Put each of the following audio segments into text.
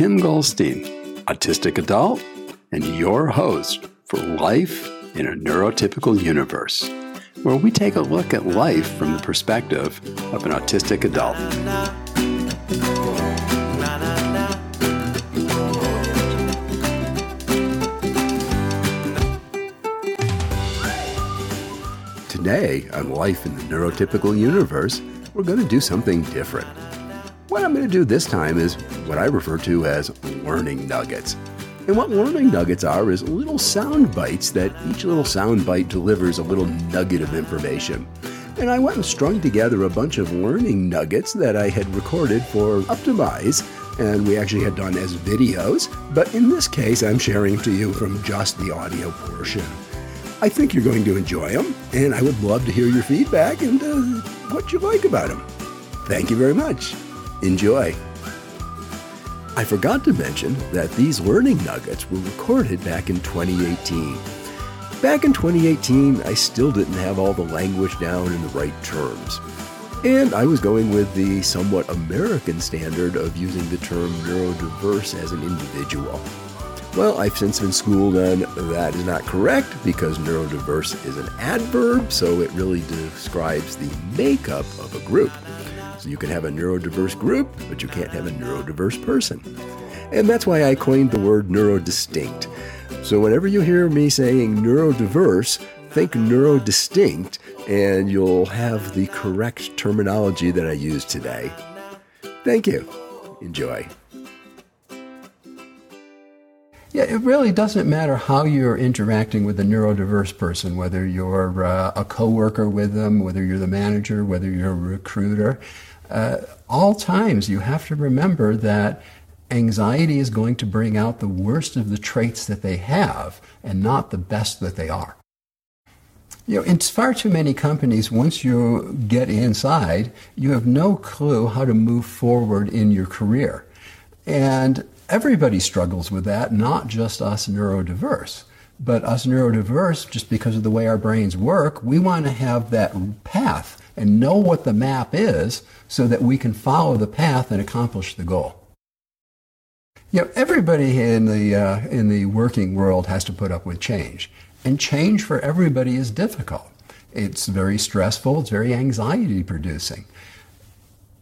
Tim Goldstein, autistic adult, and your host for Life in a Neurotypical Universe, where we take a look at life from the perspective of an autistic adult. Today on Life in the Neurotypical Universe, we're going to do something different. What I'm going to do this time is what I refer to as learning nuggets. And what learning nuggets are is little sound bites that each little sound bite delivers a little nugget of information. And I went and strung together a bunch of learning nuggets that I had recorded for Optimize, and we actually had done as videos. But in this case, I'm sharing to you from just the audio portion. I think you're going to enjoy them, and I would love to hear your feedback and what you like about them. Thank you very much. Enjoy. I forgot to mention that these learning nuggets were recorded back in 2018. Back in 2018, I still didn't have all the language down in the right terms. And I was going with the somewhat American standard of using the term neurodiverse as an individual. Well, I've since been schooled on that is not correct because neurodiverse is an adverb, so it really describes the makeup of a group. So you can have a neurodiverse group, but you can't have a neurodiverse person. And that's why I coined the word neurodistinct. So whenever you hear me saying neurodiverse, think neurodistinct, and you'll have the correct terminology that I use today. Thank you. Enjoy. Yeah, it really doesn't matter how you're interacting with a neurodiverse person, whether you're a coworker with them, whether you're the manager, whether you're a recruiter. All times you have to remember that anxiety is going to bring out the worst of the traits that they have and not the best that they are. You know, in far too many companies, once you get inside, you have no clue how to move forward in your career. And everybody struggles with that, not just us neurodiverse. But us neurodiverse, just because of the way our brains work, we want to have that path and know what the map is so that we can follow the path and accomplish the goal. You know, everybody in the working world has to put up with change. And change for everybody is difficult. It's very stressful. It's very anxiety-producing.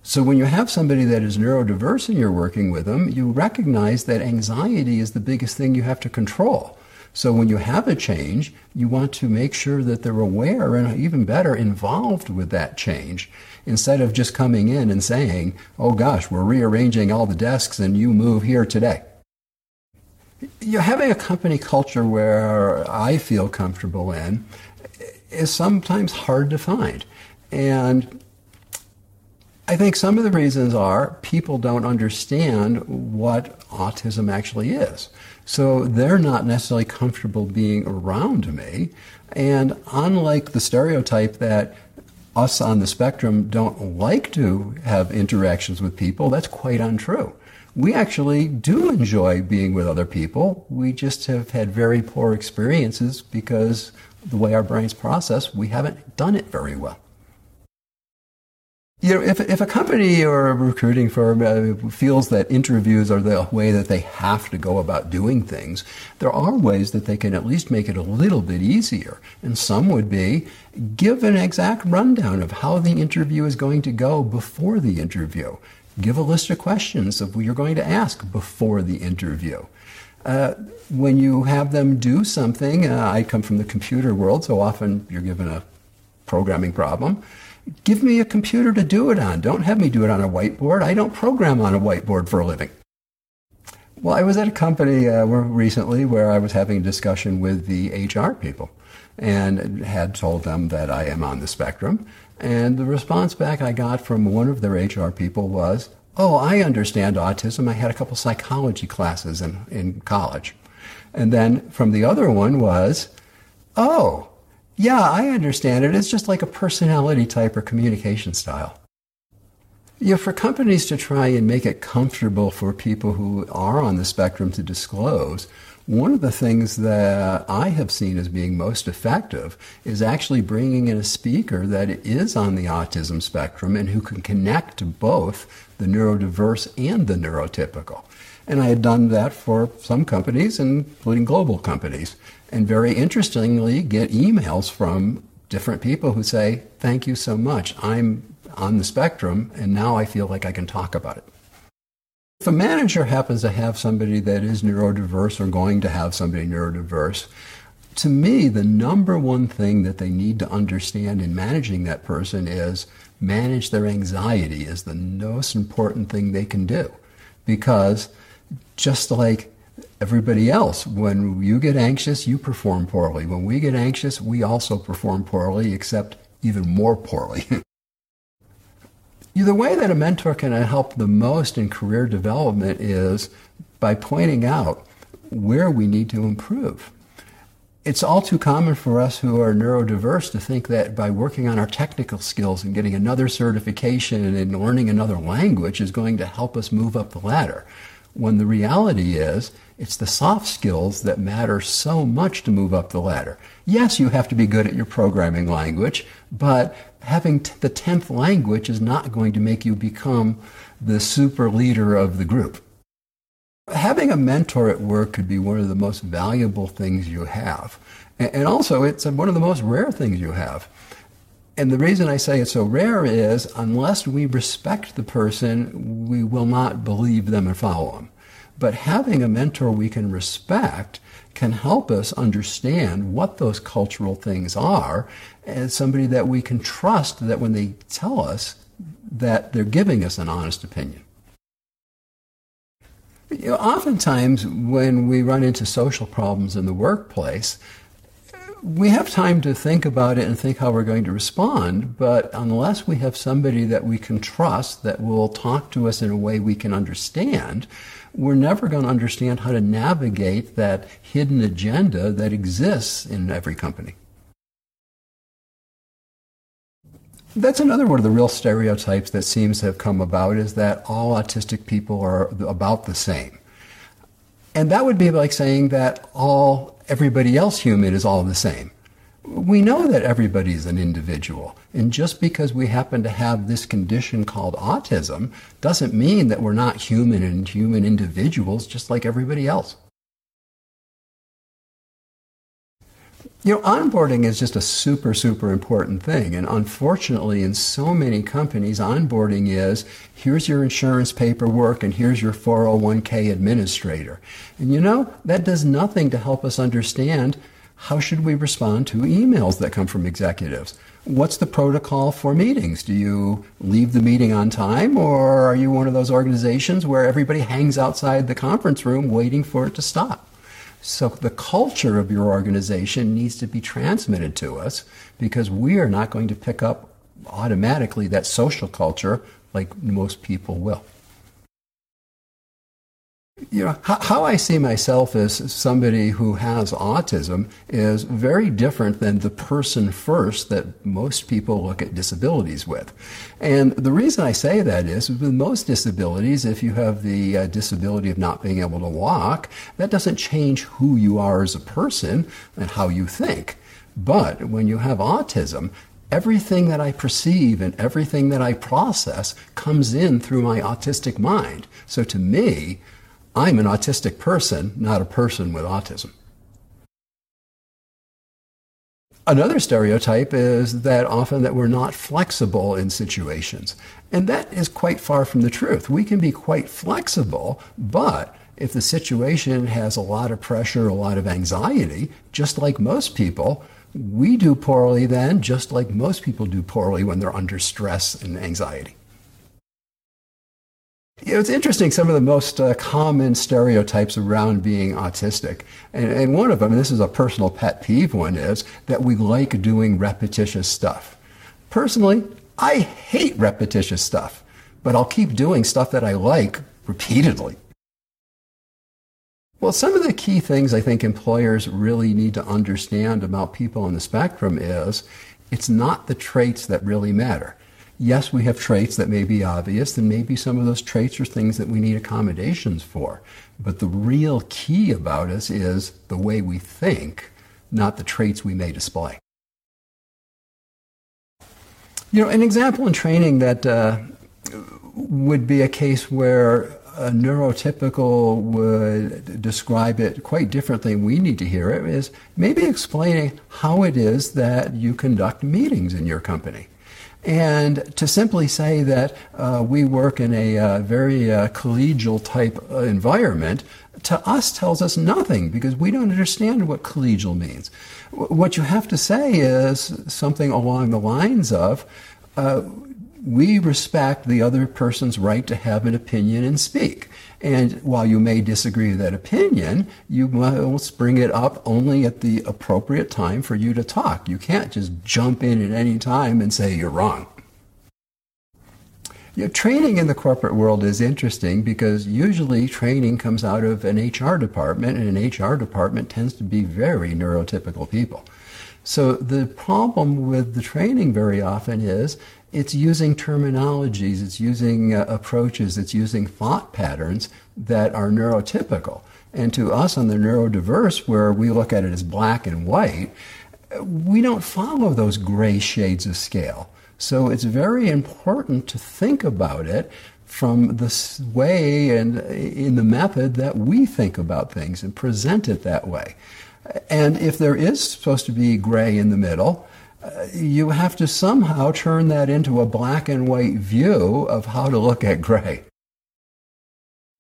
So when you have somebody that is neurodiverse and you're working with them, you recognize that anxiety is the biggest thing you have to control. So when you have a change, you want to make sure that they're aware and even better involved with that change instead of just coming in and saying, oh gosh, we're rearranging all the desks and you move here today. You're having a company culture where I feel comfortable in is sometimes hard to find. And I think some of the reasons are people don't understand what autism actually is. So they're not necessarily comfortable being around me. And unlike the stereotype that us on the spectrum don't like to have interactions with people, that's quite untrue. We actually do enjoy being with other people. We just have had very poor experiences because the way our brains process, we haven't done it very well. You know, if a company you're recruiting for feels that interviews are the way that they have to go about doing things, there are ways that they can at least make it a little bit easier. And some would be give an exact rundown of how the interview is going to go before the interview. Give a list of questions of what you're going to ask before the interview. When you have them do something, I come from the computer world, so often you're given a programming problem. Give me a computer to do it on. Don't have me do it on a whiteboard. I don't program on a whiteboard for a living. Well, I was at a company recently where I was having a discussion with the HR people and had told them that I am on the spectrum. And the response back I got from one of their HR people was, oh, I understand autism. I had a couple psychology classes in college. And then from the other one was, oh, yeah, I understand it. It's just like a personality type or communication style. You know, for companies to try and make it comfortable for people who are on the spectrum to disclose, One of the things that I have seen as being most effective is actually bringing in a speaker that is on the autism spectrum and who can connect to both the neurodiverse and the neurotypical. And I had done that for some companies, including global companies. And very interestingly, get emails from different people who say, thank you so much. I'm on the spectrum, and now I feel like I can talk about it. If a manager happens to have somebody that is neurodiverse or going to have somebody neurodiverse, to me, the number one thing that they need to understand in managing that person is manage their anxiety is the most important thing they can do. Because just like everybody else, when you get anxious, you perform poorly. When we get anxious, we also perform poorly, except even more poorly. The way that a mentor can help the most in career development is by pointing out where we need to improve. It's all too common for us who are neurodiverse to think that by working on our technical skills and getting another certification and learning another language is going to help us move up the ladder, when the reality is it's the soft skills that matter so much to move up the ladder. Yes, you have to be good at your programming language, but having the 10th language is not going to make you become the super leader of the group. Having a mentor at work could be one of the most valuable things you have. And also, it's one of the most rare things you have. And the reason I say it's so rare is, unless we respect the person, we will not believe them and follow them. But having a mentor we can respect can help us understand what those cultural things are, and somebody that we can trust that when they tell us that they're giving us an honest opinion. Oftentimes, when we run into social problems in the workplace, we have time to think about it and think how we're going to respond, but unless we have somebody that we can trust that will talk to us in a way we can understand, we're never going to understand how to navigate that hidden agenda that exists in every company. That's another one of the real stereotypes that seems to have come about, is that all autistic people are about the same. And that would be like saying that everybody else human is all the same. We know that everybody is an individual. And just because we happen to have this condition called autism doesn't mean that we're not human and human individuals just like everybody else. Onboarding is just a super, super important thing. And unfortunately, in so many companies, onboarding is, here's your insurance paperwork and here's your 401k administrator. And that does nothing to help us understand how should we respond to emails that come from executives. What's the protocol for meetings? Do you leave the meeting on time, or are you one of those organizations where everybody hangs outside the conference room waiting for it to stop? So the culture of your organization needs to be transmitted to us, because we are not going to pick up automatically that social culture like most people will. How I see myself as somebody who has autism is very different than the person first that most people look at disabilities with. And the reason I say that is, with most disabilities, if you have the disability of not being able to walk, that doesn't change who you are as a person and how you think. But when you have autism, everything that I perceive and everything that I process comes in through my autistic mind. So to me, I'm an autistic person, not a person with autism. Another stereotype is that often that we're not flexible in situations. And that is quite far from the truth. We can be quite flexible, but if the situation has a lot of pressure, a lot of anxiety, just like most people, we do poorly then, just like most people do poorly when they're under stress and anxiety. It's interesting, some of the most common stereotypes around being autistic. And one of them, and this is a personal pet peeve one, is that we like doing repetitious stuff. Personally, I hate repetitious stuff, but I'll keep doing stuff that I like repeatedly. Well, some of the key things I think employers really need to understand about people on the spectrum is, it's not the traits that really matter. yes, we have traits that may be obvious, and maybe some of those traits are things that we need accommodations for. But the real key about us is the way we think, not the traits we may display. You know, an example in training that would be a case where a neurotypical would describe it quite differently, we need to hear it, is maybe explaining how it is that you conduct meetings in your company. And to simply say that we work in a very collegial type environment, to us tells us nothing, because we don't understand what collegial means. What you have to say is something along the lines of, we respect the other person's right to have an opinion and speak. And while you may disagree with that opinion, you must bring it up only at the appropriate time for you to talk. You can't just jump in at any time and say you're wrong. You know, training in the corporate world is interesting because usually training comes out of an HR department, and an HR department tends to be very neurotypical people. So the problem with the training very often is it's using terminologies, it's using approaches, it's using thought patterns that are neurotypical. And to us on the neurodiverse, where we look at it as black and white, we don't follow those gray shades of scale. So it's very important to think about it from the way and in the method that we think about things and present it that way. And if there is supposed to be gray in the middle, you have to somehow turn that into a black and white view of how to look at gray.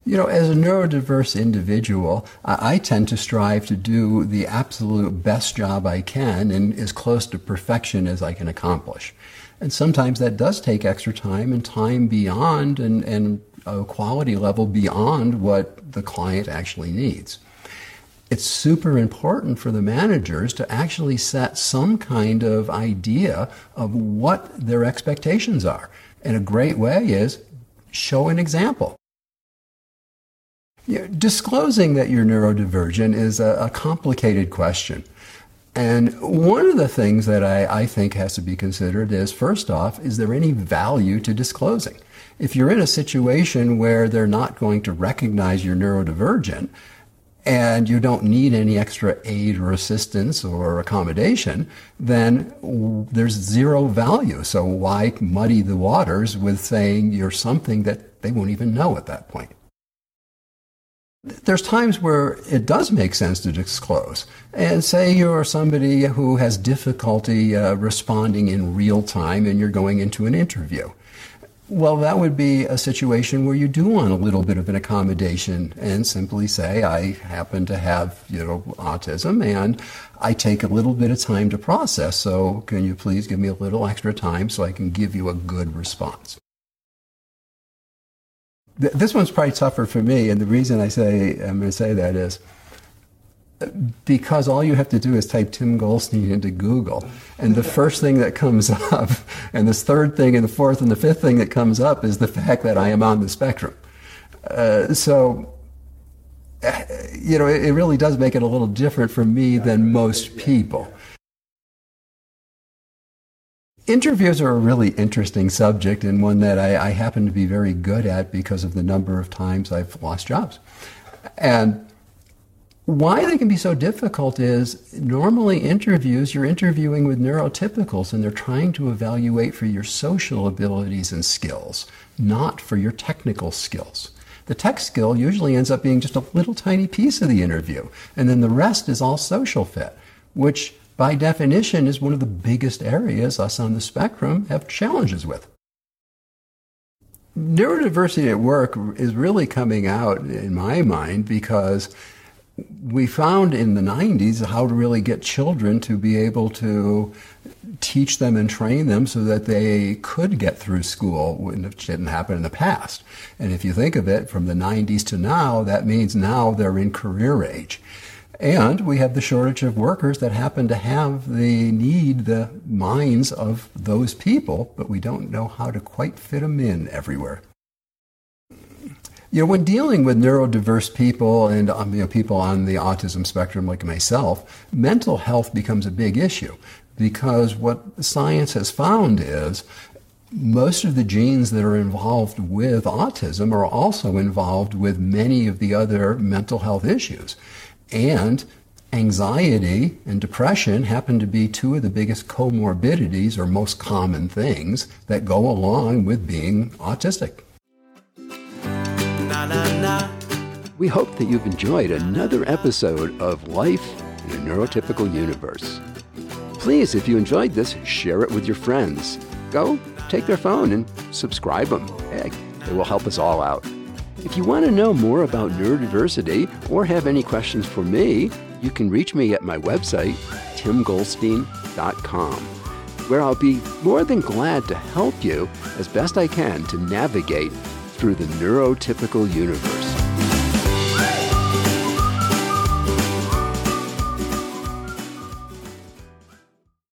You know, as a neurodiverse individual, I tend to strive to do the absolute best job I can and as close to perfection as I can accomplish. And sometimes that does take extra time and time beyond and a quality level beyond what the client actually needs. It's super important for the managers to actually set some kind of idea of what their expectations are. And a great way is show an example. You know, disclosing that you're neurodivergent is a complicated question. And one of the things that I think has to be considered is, first off, is there any value to disclosing? If you're in a situation where they're not going to recognize you're neurodivergent, and you don't need any extra aid or assistance or accommodation, then there's zero value. So why muddy the waters with saying you're something that they won't even know at that point? There's times where it does make sense to disclose. And say you're somebody who has difficulty responding in real time and you're going into an interview. Well, that would be a situation where you do want a little bit of an accommodation and simply say, I happen to have, autism, and I take a little bit of time to process, so can you please give me a little extra time so I can give you a good response? This one's probably tougher for me, and the reason I'm going to say that is because all you have to do is type Tim Goldstein into Google, and the first thing that comes up, and this third thing, and the fourth, and the fifth thing that comes up is the fact that I am on the spectrum. It really does make it a little different for me than most people. Interviews are a really interesting subject, and one that I happen to be very good at because of the number of times I've lost jobs. And why they can be so difficult is normally interviews, you're interviewing with neurotypicals and they're trying to evaluate for your social abilities and skills, not for your technical skills. The tech skill usually ends up being just a little tiny piece of the interview, and then the rest is all social fit, which by definition is one of the biggest areas us on the spectrum have challenges with. Neurodiversity at work is really coming out in my mind because we found in the 90s how to really get children to be able to teach them and train them so that they could get through school, which didn't happen in the past. And if you think of it, from the 90s to now, that means now they're in career age. And we have the shortage of workers that happen to have the minds of those people, but we don't know how to quite fit them in everywhere. You know, when dealing with neurodiverse people and people on the autism spectrum like myself, mental health becomes a big issue because what science has found is most of the genes that are involved with autism are also involved with many of the other mental health issues. And anxiety and depression happen to be two of the biggest comorbidities or most common things that go along with being autistic. We hope that you've enjoyed another episode of Life in a Neurotypical Universe. Please, if you enjoyed this, share it with your friends. Go take their phone and subscribe them. Heck, it will help us all out. If you want to know more about neurodiversity or have any questions for me, you can reach me at my website, timgoldstein.com, where I'll be more than glad to help you as best I can to navigate through the neurotypical universe.